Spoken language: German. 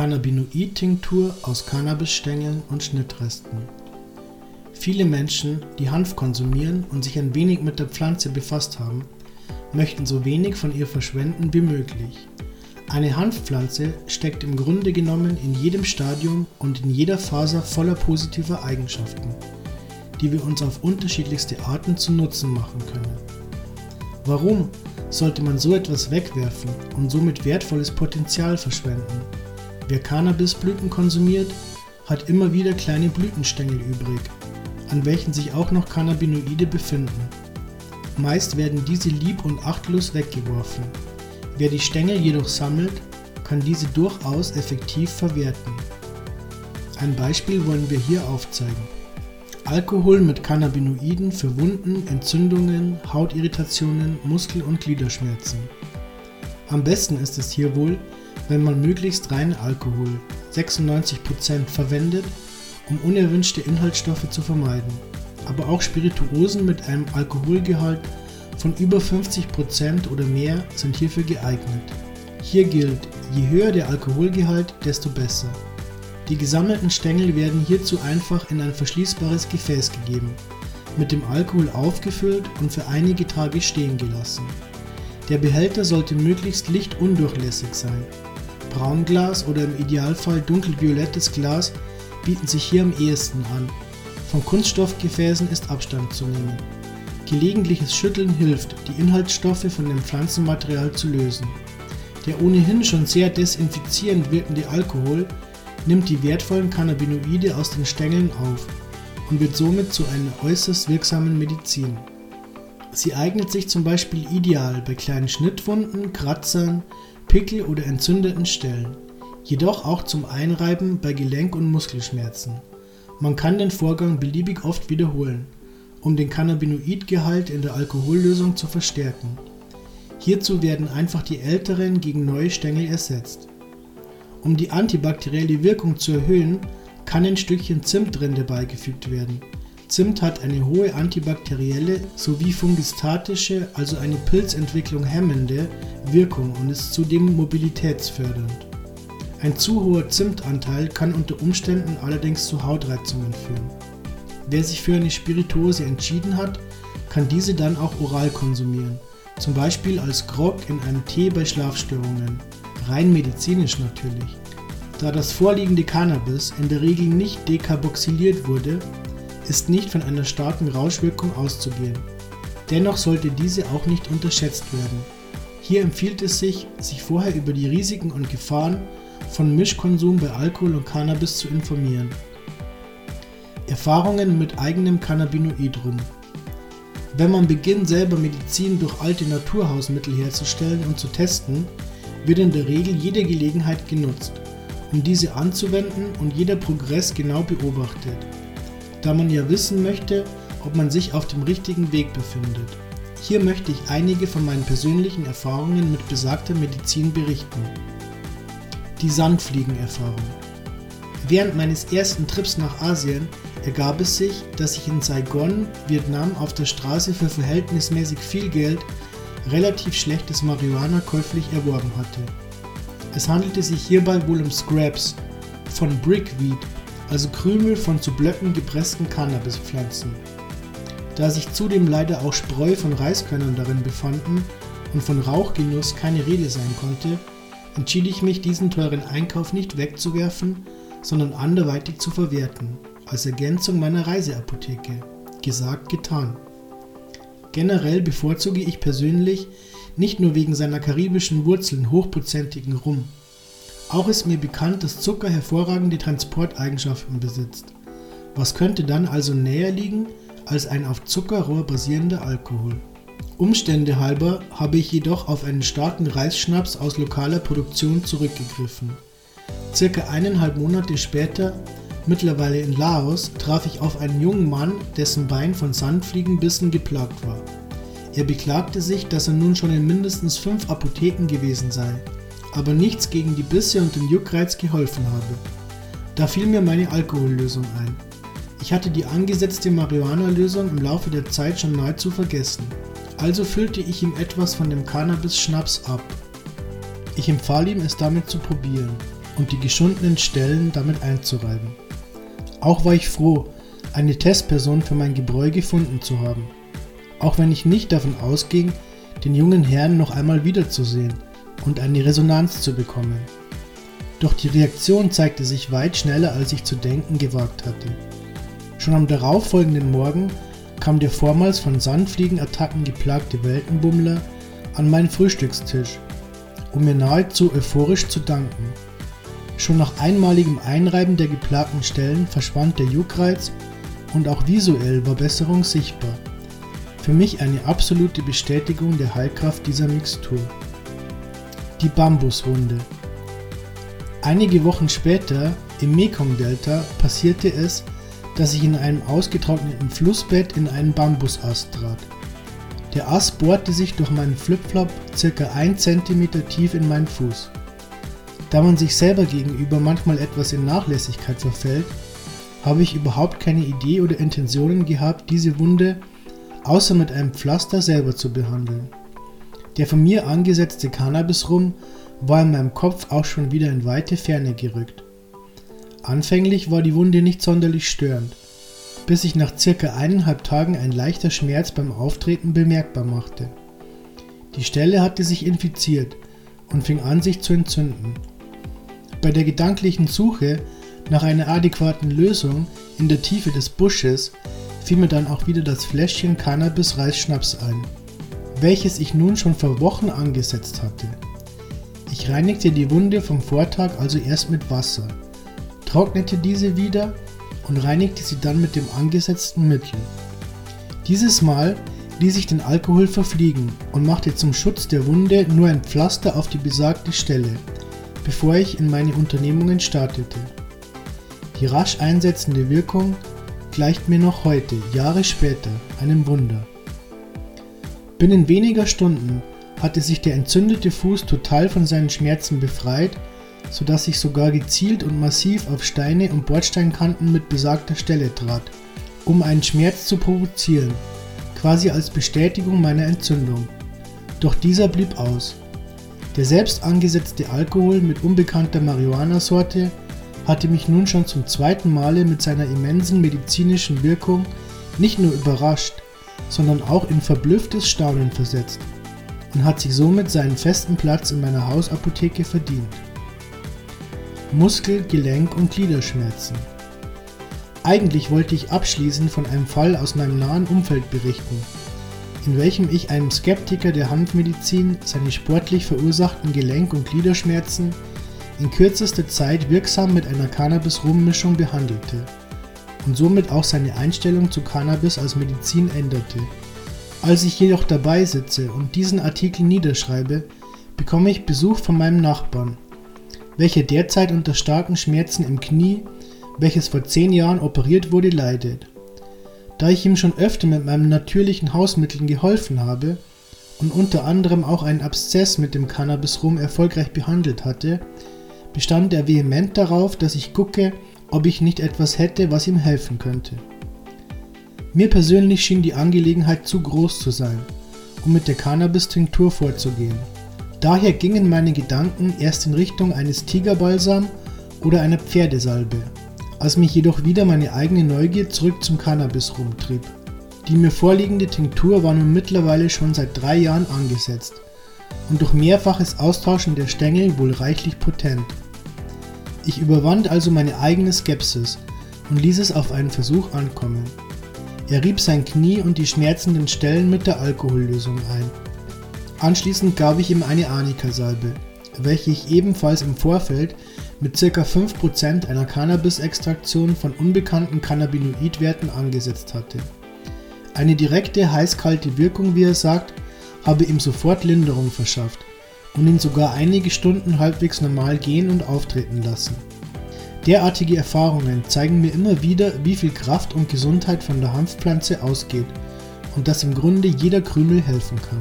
Cannabinoid-Tinktur aus Cannabisstängeln und Schnittresten. Viele Menschen, die Hanf konsumieren und sich ein wenig mit der Pflanze befasst haben, möchten so wenig von ihr verschwenden wie möglich. Eine Hanfpflanze steckt im Grunde genommen in jedem Stadium und in jeder Faser voller positiver Eigenschaften, die wir uns auf unterschiedlichste Arten zu Nutzen machen können. Warum sollte man so etwas wegwerfen und somit wertvolles Potenzial verschwenden? Wer Cannabisblüten konsumiert, hat immer wieder kleine Blütenstängel übrig, an welchen sich auch noch Cannabinoide befinden. Meist werden diese lieb und achtlos weggeworfen. Wer die Stängel jedoch sammelt, kann diese durchaus effektiv verwerten. Ein Beispiel wollen wir hier aufzeigen. Alkohol mit Cannabinoiden für Wunden, Entzündungen, Hautirritationen, Muskel- und Gliederschmerzen. Am besten ist es hier wohl, wenn man möglichst reinen Alkohol, 96%, verwendet, um unerwünschte Inhaltsstoffe zu vermeiden, aber auch Spirituosen mit einem Alkoholgehalt von über 50% oder mehr sind hierfür geeignet. Hier gilt, je höher der Alkoholgehalt, desto besser. Die gesammelten Stängel werden hierzu einfach in ein verschließbares Gefäß gegeben, mit dem Alkohol aufgefüllt und für einige Tage stehen gelassen. Der Behälter sollte möglichst lichtundurchlässig sein. Braunglas oder im Idealfall dunkelviolettes Glas bieten sich hier am ehesten an. Von Kunststoffgefäßen ist Abstand zu nehmen. Gelegentliches Schütteln hilft, die Inhaltsstoffe von dem Pflanzenmaterial zu lösen. Der ohnehin schon sehr desinfizierend wirkende Alkohol nimmt die wertvollen Cannabinoide aus den Stängeln auf und wird somit zu einer äußerst wirksamen Medizin. Sie eignet sich zum Beispiel ideal bei kleinen Schnittwunden, Kratzern, Pickel oder entzündeten Stellen, jedoch auch zum Einreiben bei Gelenk- und Muskelschmerzen. Man kann den Vorgang beliebig oft wiederholen, um den Cannabinoidgehalt in der Alkohollösung zu verstärken. Hierzu werden einfach die älteren gegen neue Stängel ersetzt. Um die antibakterielle Wirkung zu erhöhen, kann ein Stückchen Zimtrinde beigefügt werden. Zimt hat eine hohe antibakterielle sowie fungistatische, also eine Pilzentwicklung hemmende, Wirkung und ist zudem mobilitätsfördernd. Ein zu hoher Zimtanteil kann unter Umständen allerdings zu Hautreizungen führen. Wer sich für eine Spirituose entschieden hat, kann diese dann auch oral konsumieren, zum Beispiel als Grog in einem Tee bei Schlafstörungen, rein medizinisch natürlich. Da das vorliegende Cannabis in der Regel nicht dekarboxyliert wurde, ist nicht von einer starken Rauschwirkung auszugehen. Dennoch sollte diese auch nicht unterschätzt werden. Hier empfiehlt es sich vorher über die Risiken und Gefahren von Mischkonsum bei Alkohol und Cannabis zu informieren. Erfahrungen mit eigenem Cannabinoid-Rum. Wenn man beginnt, selber Medizin durch alte Naturhausmittel herzustellen und zu testen, wird in der Regel jede Gelegenheit genutzt, um diese anzuwenden und jeder Progress genau beobachtet, da man ja wissen möchte, ob man sich auf dem richtigen Weg befindet. Hier möchte ich einige von meinen persönlichen Erfahrungen mit besagter Medizin berichten. Die Sandfliegenerfahrung. Während meines ersten Trips nach Asien ergab es sich, dass ich in Saigon, Vietnam, auf der Straße für verhältnismäßig viel Geld relativ schlechtes Marihuana käuflich erworben hatte. Es handelte sich hierbei wohl um Scraps von Brickweed, also Krümel von zu Blöcken gepressten Cannabispflanzen. Da sich zudem leider auch Spreu von Reiskörnern darin befanden und von Rauchgenuss keine Rede sein konnte, entschied ich mich, diesen teuren Einkauf nicht wegzuwerfen, sondern anderweitig zu verwerten, als Ergänzung meiner Reiseapotheke. Gesagt, getan. Generell bevorzuge ich persönlich nicht nur wegen seiner karibischen Wurzeln hochprozentigen Rum. Auch ist mir bekannt, dass Zucker hervorragende Transporteigenschaften besitzt. Was könnte dann also näher liegen als ein auf Zuckerrohr basierender Alkohol? Umstände halber habe ich jedoch auf einen starken Reisschnaps aus lokaler Produktion zurückgegriffen. Circa 1,5 Monate später, mittlerweile in Laos, traf ich auf einen jungen Mann, dessen Bein von Sandfliegenbissen geplagt war. Er beklagte sich, dass er nun schon in mindestens 5 Apotheken gewesen sei, aber nichts gegen die Bisse und den Juckreiz geholfen habe. Da fiel mir meine Alkohollösung ein. Ich hatte die angesetzte Marihuana-Lösung im Laufe der Zeit schon nahezu vergessen, also füllte ich ihm etwas von dem Cannabis-Schnaps ab. Ich empfahl ihm, es damit zu probieren. und die geschundenen Stellen damit einzureiben. Auch war ich froh, eine Testperson für mein Gebräu gefunden zu haben, auch wenn ich nicht davon ausging, den jungen Herrn noch einmal wiederzusehen und eine Resonanz zu bekommen. Doch die Reaktion zeigte sich weit schneller, als ich zu denken gewagt hatte. Schon am darauffolgenden Morgen kam der vormals von Sandfliegenattacken geplagte Weltenbummler an meinen Frühstückstisch, um mir nahezu euphorisch zu danken. Schon nach einmaligem Einreiben der geplagten Stellen verschwand der Juckreiz und auch visuell war Besserung sichtbar. Für mich eine absolute Bestätigung der Heilkraft dieser Mixtur. Die Bambusrunde. Einige Wochen später, im Mekong-Delta, passierte es, dass ich in einem ausgetrockneten Flussbett in einen Bambusast trat. Der Ast bohrte sich durch meinen Flipflop ca. 1 cm tief in meinen Fuß. Da man sich selber gegenüber manchmal etwas in Nachlässigkeit verfällt, habe ich überhaupt keine Idee oder Intentionen gehabt, diese Wunde außer mit einem Pflaster selber zu behandeln. Der von mir angesetzte Cannabis-Rum war in meinem Kopf auch schon wieder in weite Ferne gerückt. Anfänglich war die Wunde nicht sonderlich störend, bis sich nach ca. 1,5 Tagen ein leichter Schmerz beim Auftreten bemerkbar machte. Die Stelle hatte sich infiziert und fing an, sich zu entzünden. Bei der gedanklichen Suche nach einer adäquaten Lösung in der Tiefe des Busches fiel mir dann auch wieder das Fläschchen Cannabis-Reisschnaps ein, welches ich nun schon vor Wochen angesetzt hatte. Ich reinigte die Wunde vom Vortag also erst mit Wasser, trocknete diese wieder und reinigte sie dann mit dem angesetzten Mittel. Dieses Mal ließ ich den Alkohol verfliegen und machte zum Schutz der Wunde nur ein Pflaster auf die besagte Stelle, bevor ich in meine Unternehmungen startete. Die rasch einsetzende Wirkung gleicht mir noch heute, Jahre später, einem Wunder. Binnen weniger Stunden hatte sich der entzündete Fuß total von seinen Schmerzen befreit, sodass ich sogar gezielt und massiv auf Steine und Bordsteinkanten mit besagter Stelle trat, um einen Schmerz zu provozieren, quasi als Bestätigung meiner Entzündung. Doch dieser blieb aus. Der selbst angesetzte Alkohol mit unbekannter Marihuana-Sorte hatte mich nun schon zum zweiten Male mit seiner immensen medizinischen Wirkung nicht nur überrascht, sondern auch in verblüfftes Staunen versetzt und hat sich somit seinen festen Platz in meiner Hausapotheke verdient. Muskel-, Gelenk- und Gliederschmerzen. Eigentlich wollte ich abschließend von einem Fall aus meinem nahen Umfeld berichten, in welchem ich einem Skeptiker der Handmedizin seine sportlich verursachten Gelenk- und Gliederschmerzen in kürzester Zeit wirksam mit einer Cannabis-Rum-Mischung behandelte und somit auch seine Einstellung zu Cannabis als Medizin änderte. Als ich jedoch dabei sitze und diesen Artikel niederschreibe, bekomme ich Besuch von meinem Nachbarn, welcher derzeit unter starken Schmerzen im Knie, welches vor 10 Jahren operiert wurde, leidet. Da ich ihm schon öfter mit meinen natürlichen Hausmitteln geholfen habe und unter anderem auch einen Abszess mit dem Cannabis-Rum erfolgreich behandelt hatte, bestand er vehement darauf, dass ich gucke, ob ich nicht etwas hätte, was ihm helfen könnte. Mir persönlich schien die Angelegenheit zu groß zu sein, um mit der Cannabis-Tinktur vorzugehen. Daher gingen meine Gedanken erst in Richtung eines Tigerbalsam oder einer Pferdesalbe, als mich jedoch wieder meine eigene Neugier zurück zum Cannabis rumtrieb. Die mir vorliegende Tinktur war nun mittlerweile schon seit 3 Jahren angesetzt und durch mehrfaches Austauschen der Stängel wohl reichlich potent. Ich überwand also meine eigene Skepsis und ließ es auf einen Versuch ankommen. Er rieb sein Knie und die schmerzenden Stellen mit der Alkohollösung ein. Anschließend gab ich ihm eine Arnika-Salbe, welche ich ebenfalls im Vorfeld mit ca. 5% einer Cannabis-Extraktion von unbekannten Cannabinoidwerten angesetzt hatte. Eine direkte, heiß-kalte Wirkung, wie er sagt, habe ihm sofort Linderung verschafft und ihn sogar einige Stunden halbwegs normal gehen und auftreten lassen. Derartige Erfahrungen zeigen mir immer wieder, wie viel Kraft und Gesundheit von der Hanfpflanze ausgeht und dass im Grunde jeder Krümel helfen kann.